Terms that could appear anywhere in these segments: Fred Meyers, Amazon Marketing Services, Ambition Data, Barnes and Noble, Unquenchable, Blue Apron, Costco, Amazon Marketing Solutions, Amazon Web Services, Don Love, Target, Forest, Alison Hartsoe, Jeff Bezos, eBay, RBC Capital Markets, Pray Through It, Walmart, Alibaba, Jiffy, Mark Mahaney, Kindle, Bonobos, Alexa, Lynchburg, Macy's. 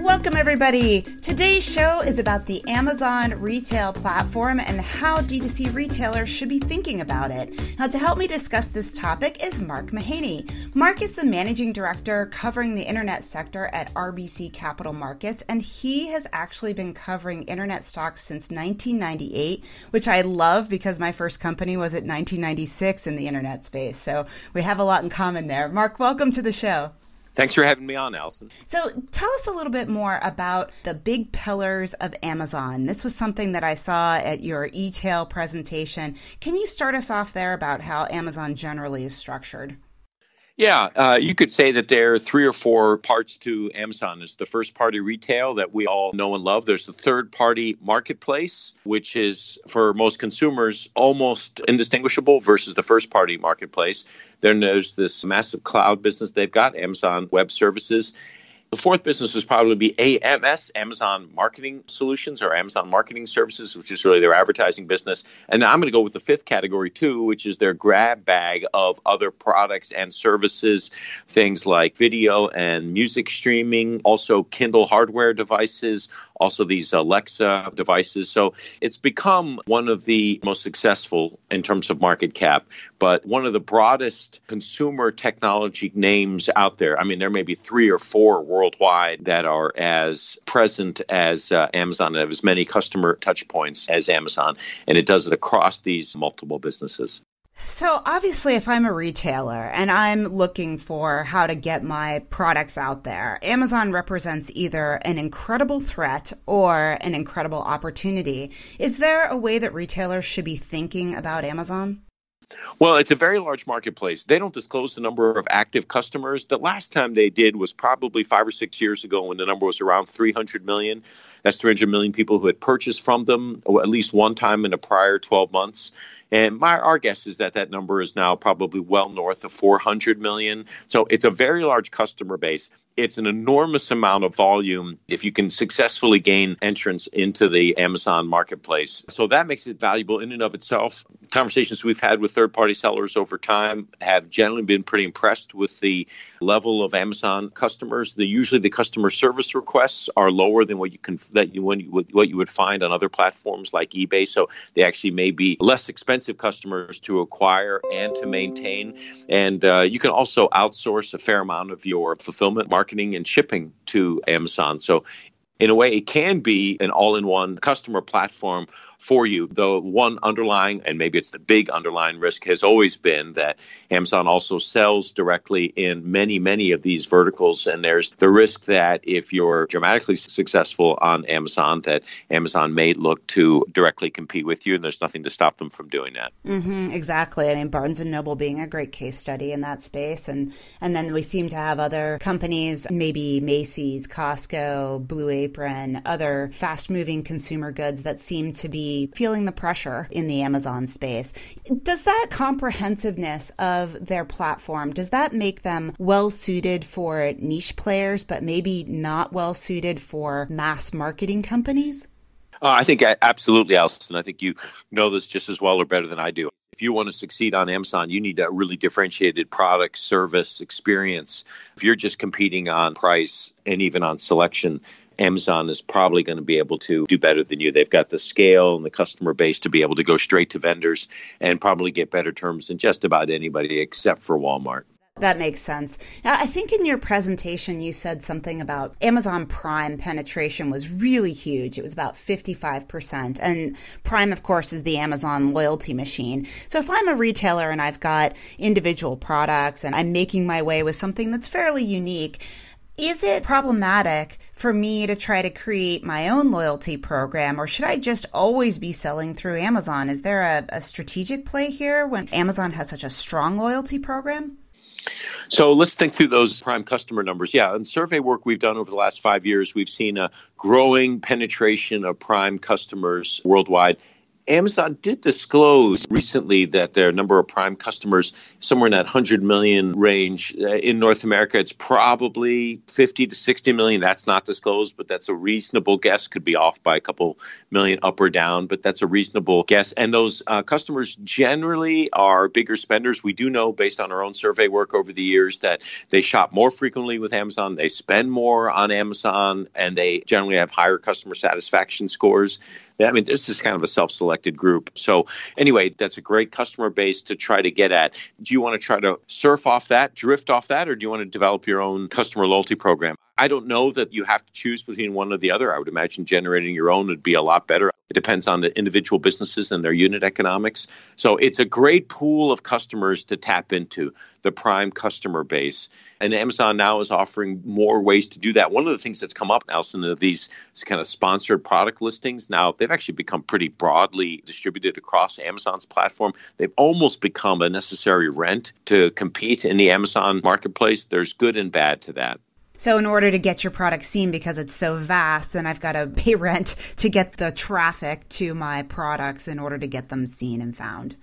Welcome, everybody. Today's show is about the Amazon retail platform and how D2C retailers should be thinking about it. Now, to help me discuss this topic is Mark Mahaney. Mark is the managing director covering the internet sector at RBC Capital Markets, and he has actually been covering internet stocks since 1998, which I love because my first company was at 1996 in the internet space. So we have a lot in common there. Mark, welcome to the show. Thanks for having me on, Alison. So tell us a little bit more about the big pillars of Amazon. This was something that I saw at your e-tail presentation. Can you start us off there about how Amazon generally is structured? Yeah, you could say that there are three or four parts to Amazon. There's the first-party retail that we all know and love. There's the third-party marketplace, which is, for most consumers, almost indistinguishable versus the first-party marketplace. Then there's this massive cloud business they've got, Amazon Web Services. The fourth business is probably be AMS, Amazon Marketing Solutions, or Amazon Marketing Services, which is really their advertising business. And I'm going to go with the fifth category, too, which is their grab bag of other products and services, things like video and music streaming, also Kindle hardware devices, also these Alexa devices. So it's become one of the most successful in terms of market cap, but one of the broadest consumer technology names out there. I mean, there may be three or four worldwide that are as present as Amazon and have as many customer touch points as Amazon. And it does it across these multiple businesses. So obviously, if I'm a retailer and I'm looking for how to get my products out there, Amazon represents either an incredible threat or an incredible opportunity. Is there a way that retailers should be thinking about Amazon? Well, it's a very large marketplace. They don't disclose the number of active customers. The last time they did was probably 5 or 6 years ago when the number was around 300 million. That's 300 million people who had purchased from them at least one time in the prior 12 months. And our guess is that that number is now probably well north of 400 million. So it's a very large customer base. It's an enormous amount of volume if you can successfully gain entrance into the Amazon marketplace. So that makes it valuable in and of itself. Conversations we've had with third-party sellers over time have generally been pretty impressed with the level of Amazon customers. Usually the customer service requests are lower than what you would find on other platforms like eBay. So they actually may be less expensive customers to acquire and to maintain. And you can also outsource a fair amount of your fulfillment, marketing and shipping to Amazon. So in a way, it can be an all-in-one customer platform for you, though one underlying, and maybe it's the big underlying risk, has always been that Amazon also sells directly in many, many of these verticals. And there's the risk that if you're dramatically successful on Amazon, that Amazon may look to directly compete with you, and there's nothing to stop them from doing that. Mm-hmm, exactly. I mean, Barnes and Noble being a great case study in that space. And then we seem to have other companies, maybe Macy's, Costco, Blue Apron, other fast-moving consumer goods that seem to be feeling the pressure in the Amazon space. Does that comprehensiveness of their platform, does that make them well-suited for niche players, but maybe not well-suited for mass marketing companies? I think absolutely, Alison. I think you know this just as well or better than I do. If you want to succeed on Amazon, you need a really differentiated product, service, experience. If you're just competing on price and even on selection, Amazon is probably going to be able to do better than you. They've got the scale and the customer base to be able to go straight to vendors and probably get better terms than just about anybody except for Walmart. That makes sense. Now, I think in your presentation, you said something about Amazon Prime penetration was really huge. It was about 55%. And Prime, of course, is the Amazon loyalty machine. So if I'm a retailer and I've got individual products and I'm making my way with something that's fairly unique, is it problematic for me to try to create my own loyalty program, or should I just always be selling through Amazon? Is there a strategic play here when Amazon has such a strong loyalty program? So let's think through those Prime customer numbers. Yeah, in survey work we've done over the last 5 years, we've seen a growing penetration of Prime customers worldwide. Amazon did disclose recently that their number of Prime customers, somewhere in that 100 million range. In North America, it's probably 50 to 60 million. That's not disclosed, but that's a reasonable guess. Could be off by a couple million up or down, but that's a reasonable guess. And those customers generally are bigger spenders. We do know, based on our own survey work over the years, that they shop more frequently with Amazon, they spend more on Amazon, and they generally have higher customer satisfaction scores. I mean, this is kind of a self-selected group. So anyway, that's a great customer base to try to get at. Do you want to try to surf off that, drift off that, or do you want to develop your own customer loyalty program? I don't know that you have to choose between one or the other. I would imagine generating your own would be a lot better. It depends on the individual businesses and their unit economics. So it's a great pool of customers to tap into, the Prime customer base. And Amazon now is offering more ways to do that. One of the things that's come up, Alison, are these kind of sponsored product listings. Now, they've actually become pretty broadly distributed across Amazon's platform. They've almost become a necessary rent to compete in the Amazon marketplace. There's good and bad to that. So in order to get your product seen, because it's so vast, then I've got to pay rent to get the traffic to my products in order to get them seen and found.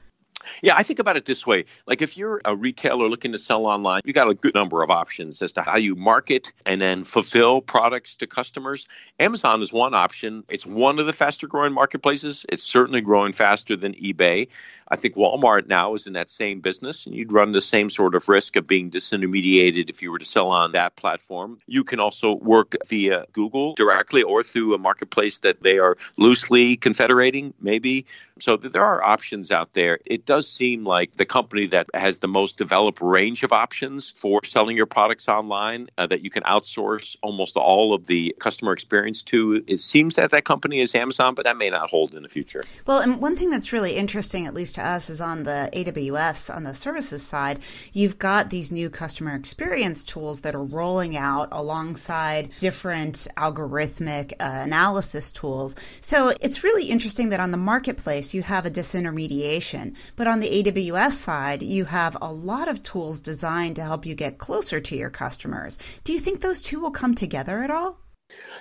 Yeah, I think about it this way. Like if you're a retailer looking to sell online, you got a good number of options as to how you market and then fulfill products to customers. Amazon is one option. It's one of the faster growing marketplaces. It's certainly growing faster than eBay. I think Walmart now is in that same business, and you'd run the same sort of risk of being disintermediated if you were to sell on that platform. You can also work via Google directly or through a marketplace that they are loosely confederating, maybe. So there are options out there. It does seem like the company that has the most developed range of options for selling your products online, that you can outsource almost all of the customer experience to. It seems that that company is Amazon, but that may not hold in the future. Well, and one thing that's really interesting, at least to us, is on the AWS, on the services side, you've got these new customer experience tools that are rolling out alongside different algorithmic analysis tools. So it's really interesting that on the marketplace, you have a disintermediation. But on the AWS side, you have a lot of tools designed to help you get closer to your customers. Do you think those two will come together at all?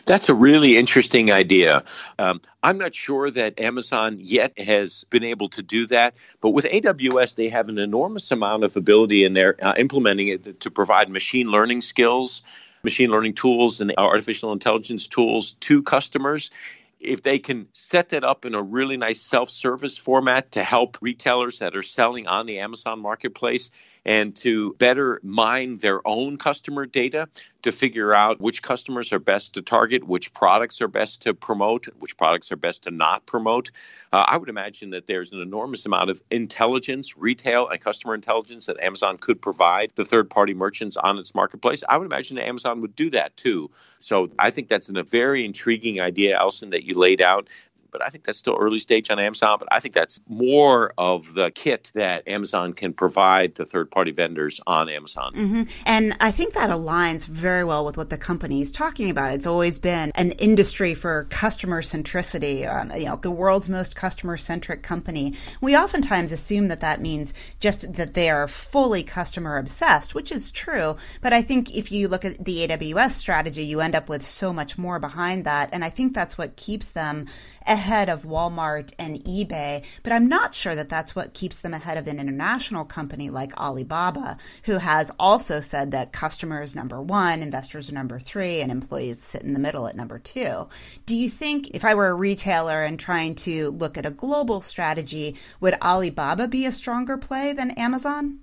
That's a really interesting idea. I'm not sure that Amazon yet has been able to do that, but with AWS, they have an enormous amount of ability in their implementing it to provide machine learning skills, machine learning tools, and artificial intelligence tools to customers. If they can set that up in a really nice self-service format to help retailers that are selling on the Amazon marketplace and to better mine their own customer data to figure out which customers are best to target, which products are best to promote, which products are best to not promote. I would imagine that there's an enormous amount of intelligence, retail and customer intelligence that Amazon could provide to third-party merchants on its marketplace. I would imagine that Amazon would do that too. So I think that's a very intriguing idea, Alison, that you laid out. But I think that's still early stage on Amazon. But I think that's more of the kit that Amazon can provide to third-party vendors on Amazon. Mm-hmm. And I think that aligns very well with what the company is talking about. It's always been an industry for customer centricity, the world's most customer-centric company. We oftentimes assume that that means just that they are fully customer-obsessed, which is true. But I think if you look at the AWS strategy, you end up with so much more behind that. And I think that's what keeps them ahead of Walmart and eBay, but I'm not sure that that's what keeps them ahead of an international company like Alibaba, who has also said that customers number one, investors are number three, and employees sit in the middle at number two. Do you think if I were a retailer and trying to look at a global strategy, would Alibaba be a stronger play than Amazon?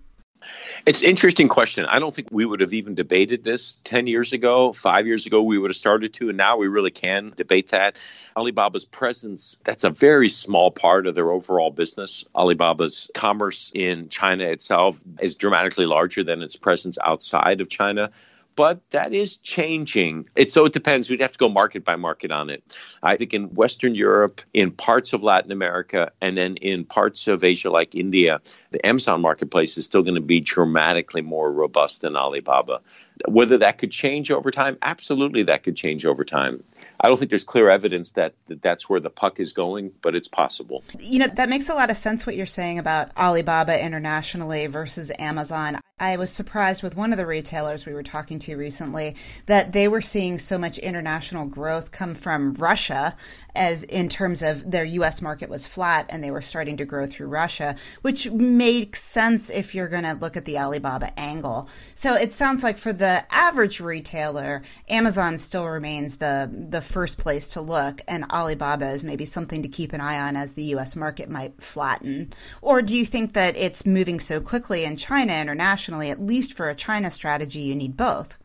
It's an interesting question. I don't think we would have even debated this 10 years ago, 5 years ago, we would have started to, and now we really can debate that. Alibaba's presence, that's a very small part of their overall business. Alibaba's commerce in China itself is dramatically larger than its presence outside of China. But that is changing. So it depends. We'd have to go market by market on it. I think in Western Europe, in parts of Latin America, and then in parts of Asia like India, the Amazon marketplace is still going to be dramatically more robust than Alibaba. Whether that could change over time, absolutely that could change over time. I don't think there's clear evidence that that's where the puck is going, but it's possible. You know, that makes a lot of sense what you're saying about Alibaba internationally versus Amazon. I was surprised with one of the retailers we were talking to recently that they were seeing so much international growth come from Russia, as in terms of their U.S. market was flat and they were starting to grow through Russia, which makes sense if you're going to look at the Alibaba angle. So it sounds like for the average retailer, Amazon still remains the first place to look, and Alibaba is maybe something to keep an eye on as the U.S. market might flatten. Or do you think that it's moving so quickly in China internationally, at least for a China strategy, you need both?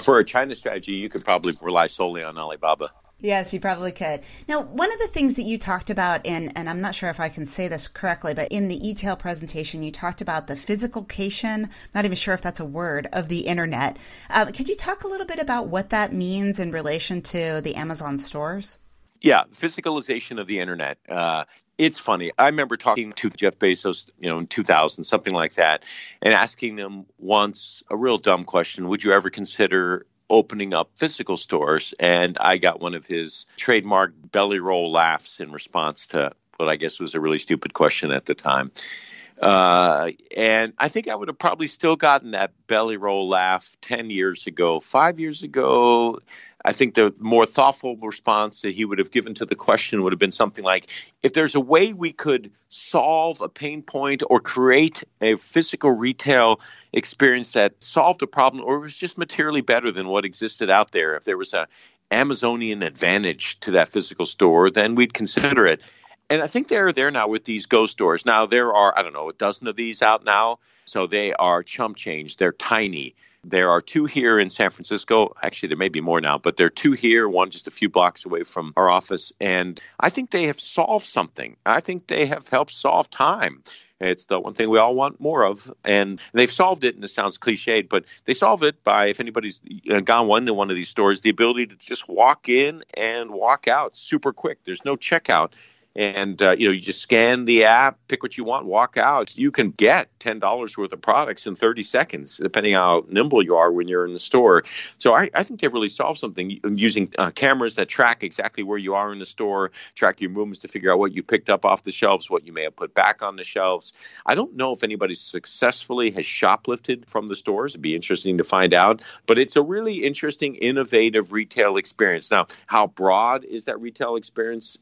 For a China strategy, you could probably rely solely on Alibaba. Yes, you probably could. Now, one of the things that you talked about, and I'm not sure if I can say this correctly, but in the e-tail presentation, you talked about the physicalcation, not even sure if that's a word, of the internet. Could you talk a little bit about what that means in relation to the Amazon stores? Yeah, physicalization of the internet. It's funny. I remember talking to Jeff Bezos, in 2000, something like that, and asking him once a real dumb question: would you ever consider opening up physical stores? And I got one of his trademark belly roll laughs in response to what I guess was a really stupid question at the time. And I think I would have probably still gotten that belly roll laugh 10 years ago, 5 years ago. I think the more thoughtful response that he would have given to the question would have been something like, if there's a way we could solve a pain point or create a physical retail experience that solved a problem or was just materially better than what existed out there, if there was an Amazonian advantage to that physical store, then we'd consider it. And I think they're there now with these ghost stores. Now, there are, I don't know, a dozen of these out now. So they are chump change. They're tiny. There are two here in San Francisco. Actually, there may be more now, but there are two here, one just a few blocks away from our office. And I think they have solved something. I think they have helped solve time. It's the one thing we all want more of. And they've solved it, and it sounds cliched, but they solve it by, if anybody's gone to one of these stores, the ability to just walk in and walk out super quick. There's no checkout. And, you just scan the app, pick what you want, walk out. You can get $10 worth of products in 30 seconds, depending how nimble you are when you're in the store. So I think they've really solved something using cameras that track exactly where you are in the store, track your movements to figure out what you picked up off the shelves, what you may have put back on the shelves. I don't know if anybody successfully has shoplifted from the stores. It'd be interesting to find out. But it's a really interesting, innovative retail experience. Now, how broad is that retail experience?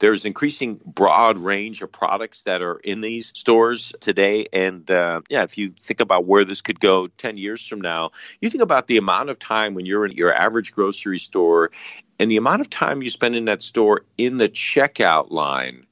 There's increasing broad range of products that are in these stores today. And if you think about where this could go 10 years from now, you think about the amount of time when you're in your average grocery store and the amount of time you spend in that store in the checkout line.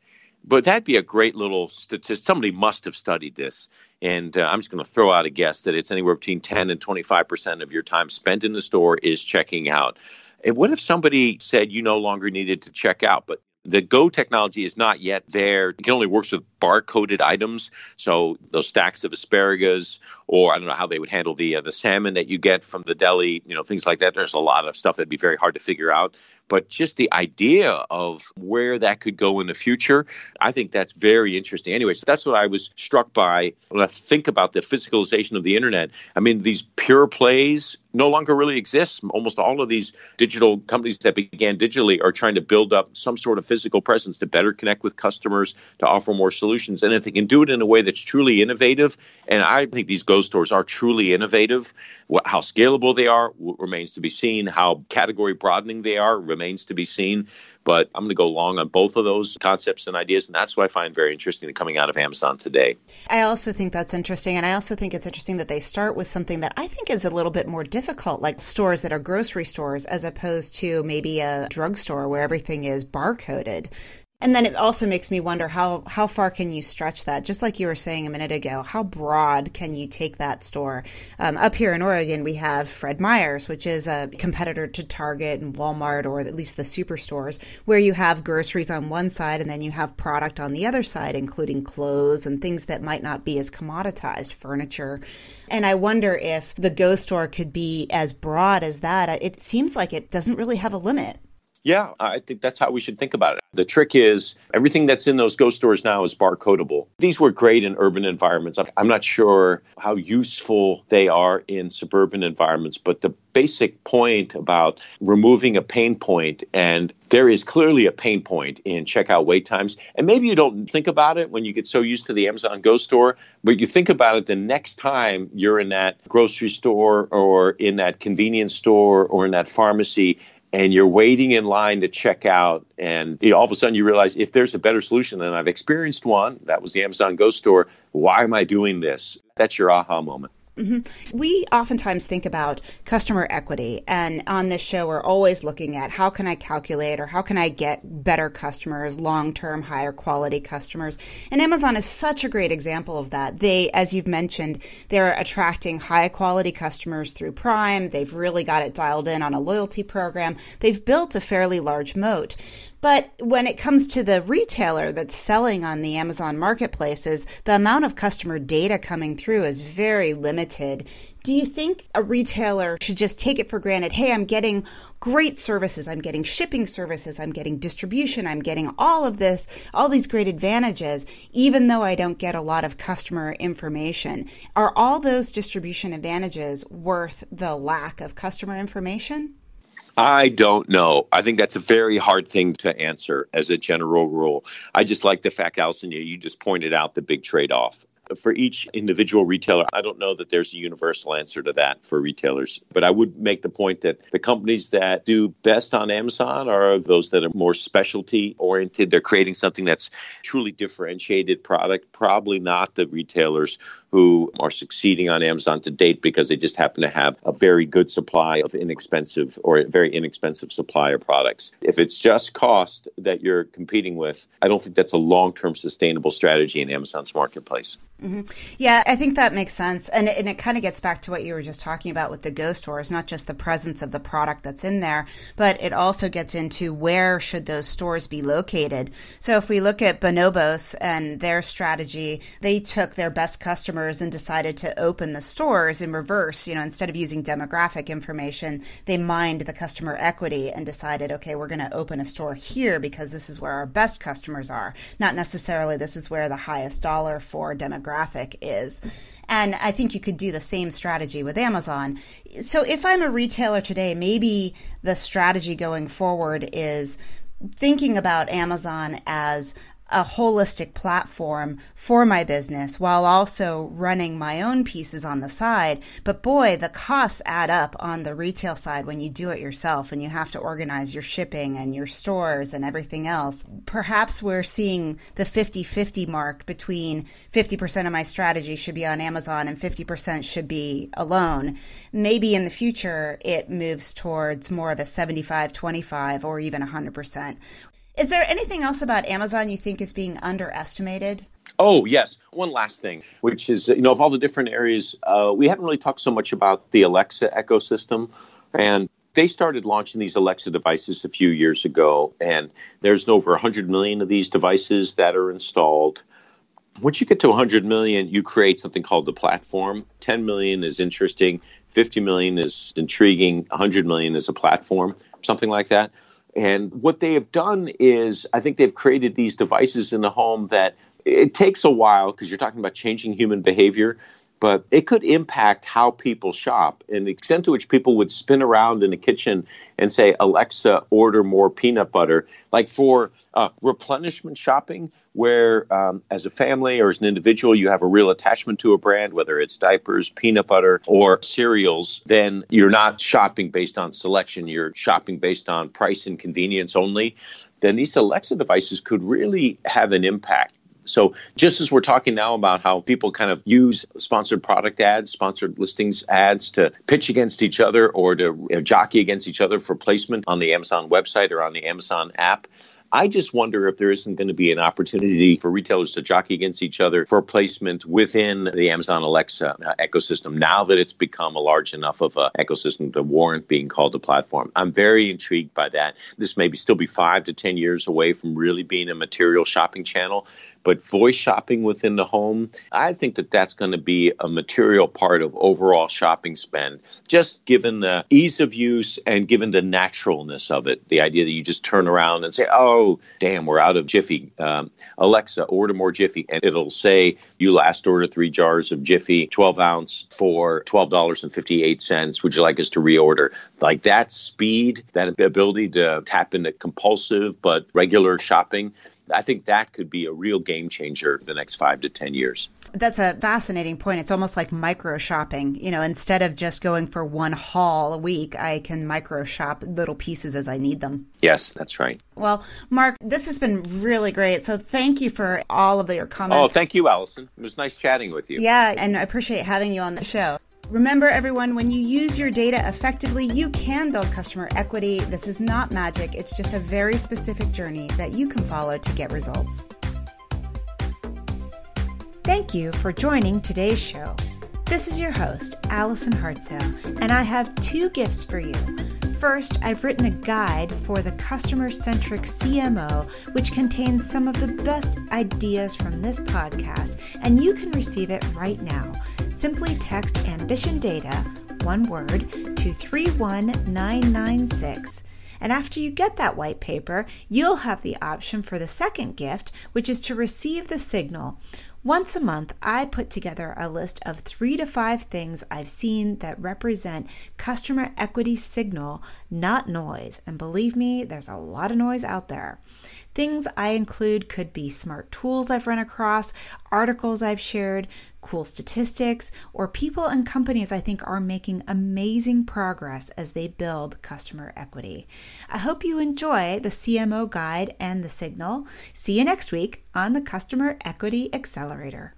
But that'd be a great little statistic. Somebody must have studied this. And I'm just going to throw out a guess that it's anywhere between 10 and 25% of your time spent in the store is checking out. And what if somebody said you no longer needed to check out, but the Go technology is not yet there. It only works with barcoded items. So those stacks of asparagus, or I don't know how they would handle the salmon that you get from the deli, things like that. There's a lot of stuff that'd be very hard to figure out. But just the idea of where that could go in the future, I think that's very interesting. Anyway, so that's what I was struck by when I think about the physicalization of the internet. I mean, these pure plays no longer really exist. Almost all of these digital companies that began digitally are trying to build up some sort of physical presence to better connect with customers, to offer more solutions. And if they can do it in a way that's truly innovative, and I think these ghost stores are truly innovative, how scalable they are remains to be seen, how category broadening they are remains to be seen. But I'm going to go long on both of those concepts and ideas. And that's what I find very interesting coming out of Amazon today. I also think that's interesting. And I also think it's interesting that they start with something that I think is a little bit more difficult, like stores that are grocery stores, as opposed to maybe a drugstore where everything is barcoded. And then it also makes me wonder how far can you stretch that? Just like you were saying a minute ago, how broad can you take that store? Up here in Oregon, we have Fred Meyers, which is a competitor to Target and Walmart, or at least the superstores, where you have groceries on one side and then you have product on the other side, including clothes and things that might not be as commoditized, furniture. And I wonder if the Go store could be as broad as that. It seems like it doesn't really have a limit. Yeah, I think that's how we should think about it. The trick is everything that's in those Go stores now is barcodable. These were great in urban environments. I'm not sure how useful they are in suburban environments, but the basic point about removing a pain point, and there is clearly a pain point in checkout wait times. And maybe you don't think about it when you get so used to the Amazon Go store, but you think about it the next time you're in that grocery store or in that convenience store or in that pharmacy, and you're waiting in line to check out, and all of a sudden you realize if there's a better solution, and I've experienced one, that was the Amazon Go store, why am I doing this? That's your aha moment. Mm-hmm. We oftentimes think about customer equity, and on this show, we're always looking at how can I calculate or how can I get better customers, long-term, higher quality customers. And Amazon is such a great example of that. They, as you've mentioned, they're attracting high quality customers through Prime. They've really got it dialed in on a loyalty program. They've built a fairly large moat. But when it comes to the retailer that's selling on the Amazon marketplaces, the amount of customer data coming through is very limited. Do you think a retailer should just take it for granted? Hey, I'm getting great services. I'm getting shipping services. I'm getting distribution. I'm getting all of this, all these great advantages, even though I don't get a lot of customer information. Are all those distribution advantages worth the lack of customer information? I don't know. I think that's a very hard thing to answer as a general rule. I just like the fact, Alison, you just pointed out the big trade-off. For each individual retailer, I don't know that there's a universal answer to that for retailers. But I would make the point that the companies that do best on Amazon are those that are more specialty oriented. They're creating something that's truly differentiated product, probably not the retailers who are succeeding on Amazon to date because they just happen to have a very good supply of inexpensive or very inexpensive supplier products. If it's just cost that you're competing with, I don't think that's a long-term sustainable strategy in Amazon's marketplace. Mm-hmm. Yeah, I think that makes sense. And it kind of gets back to what you were just talking about with the Go stores, not just the presence of the product that's in there, but it also gets into where should those stores be located. So if we look at Bonobos and their strategy, they took their best customers and decided to open the stores in reverse. Instead of using demographic information, they mined the customer equity and decided, okay, we're going to open a store here because this is where our best customers are. Not necessarily this is where the highest dollar for demographic is. And I think you could do the same strategy with Amazon. So if I'm a retailer today, maybe the strategy going forward is thinking about Amazon as a holistic platform for my business while also running my own pieces on the side. But boy, the costs add up on the retail side when you do it yourself and you have to organize your shipping and your stores and everything else. Perhaps we're seeing the 50-50 mark between 50% of my strategy should be on Amazon and 50% should be alone. Maybe in the future, it moves towards more of a 75-25 or even 100%. Is there anything else about Amazon you think is being underestimated? Oh, yes. One last thing, which is, of all the different areas, we haven't really talked so much about the Alexa ecosystem. And they started launching these Alexa devices a few years ago. And there's over 100 million of these devices that are installed. Once you get to 100 million, you create something called the platform. 10 million is interesting. 50 million is intriguing. 100 million is a platform, something like that. And what they have done is I think they've created these devices in the home that it takes a while because you're talking about changing human behavior, but it could impact how people shop and the extent to which people would spin around in the kitchen and say, Alexa, order more peanut butter. Like for replenishment shopping where as a family or as an individual, you have a real attachment to a brand, whether it's diapers, peanut butter, or cereals, then you're not shopping based on selection. You're shopping based on price and convenience only. Then these Alexa devices could really have an impact. So just as we're talking now about how people kind of use sponsored product ads, sponsored listings ads to pitch against each other or to jockey against each other for placement on the Amazon website or on the Amazon app, I just wonder if there isn't going to be an opportunity for retailers to jockey against each other for placement within the Amazon Alexa ecosystem now that it's become a large enough of an ecosystem to warrant being called a platform. I'm very intrigued by that. This may still be 5 to 10 years away from really being a material shopping channel, but voice shopping within the home, I think that that's going to be a material part of overall shopping spend, just given the ease of use and given the naturalness of it. The idea that you just turn around and say, oh, damn, we're out of Jiffy. Alexa, order more Jiffy. And it'll say you last ordered 3 jars of Jiffy, 12 ounce for $12.58. Would you like us to reorder? Like that speed, that ability to tap into compulsive but regular shopping, I think that could be a real game changer the next 5 to 10 years. That's a fascinating point. It's almost like micro shopping. You know, instead of just going for one haul a week, I can micro shop little pieces as I need them. Yes, that's right. Well, Mark, this has been really great. So thank you for all of your comments. Oh, thank you, Alison. It was nice chatting with you. Yeah, and I appreciate having you on the show. Remember, everyone, when you use your data effectively, you can build customer equity. This is not magic. It's just a very specific journey that you can follow to get results. Thank you for joining today's show. This is your host, Alison Hartsoe, and I have 2 gifts for you. First, I've written a guide for the customer-centric CMO, which contains some of the best ideas from this podcast, and you can receive it right now. Simply text Ambition Data, one word, to 31996. And after you get that white paper, you'll have the option for the second gift, which is to receive the signal. Once a month, I put together a list of 3 to 5 things I've seen that represent customer equity signal, not noise. And believe me, there's a lot of noise out there. Things I include could be smart tools I've run across, articles I've shared, cool statistics, or people and companies I think are making amazing progress as they build customer equity. I hope you enjoy the CMO guide and the signal. See you next week on the Customer Equity Accelerator.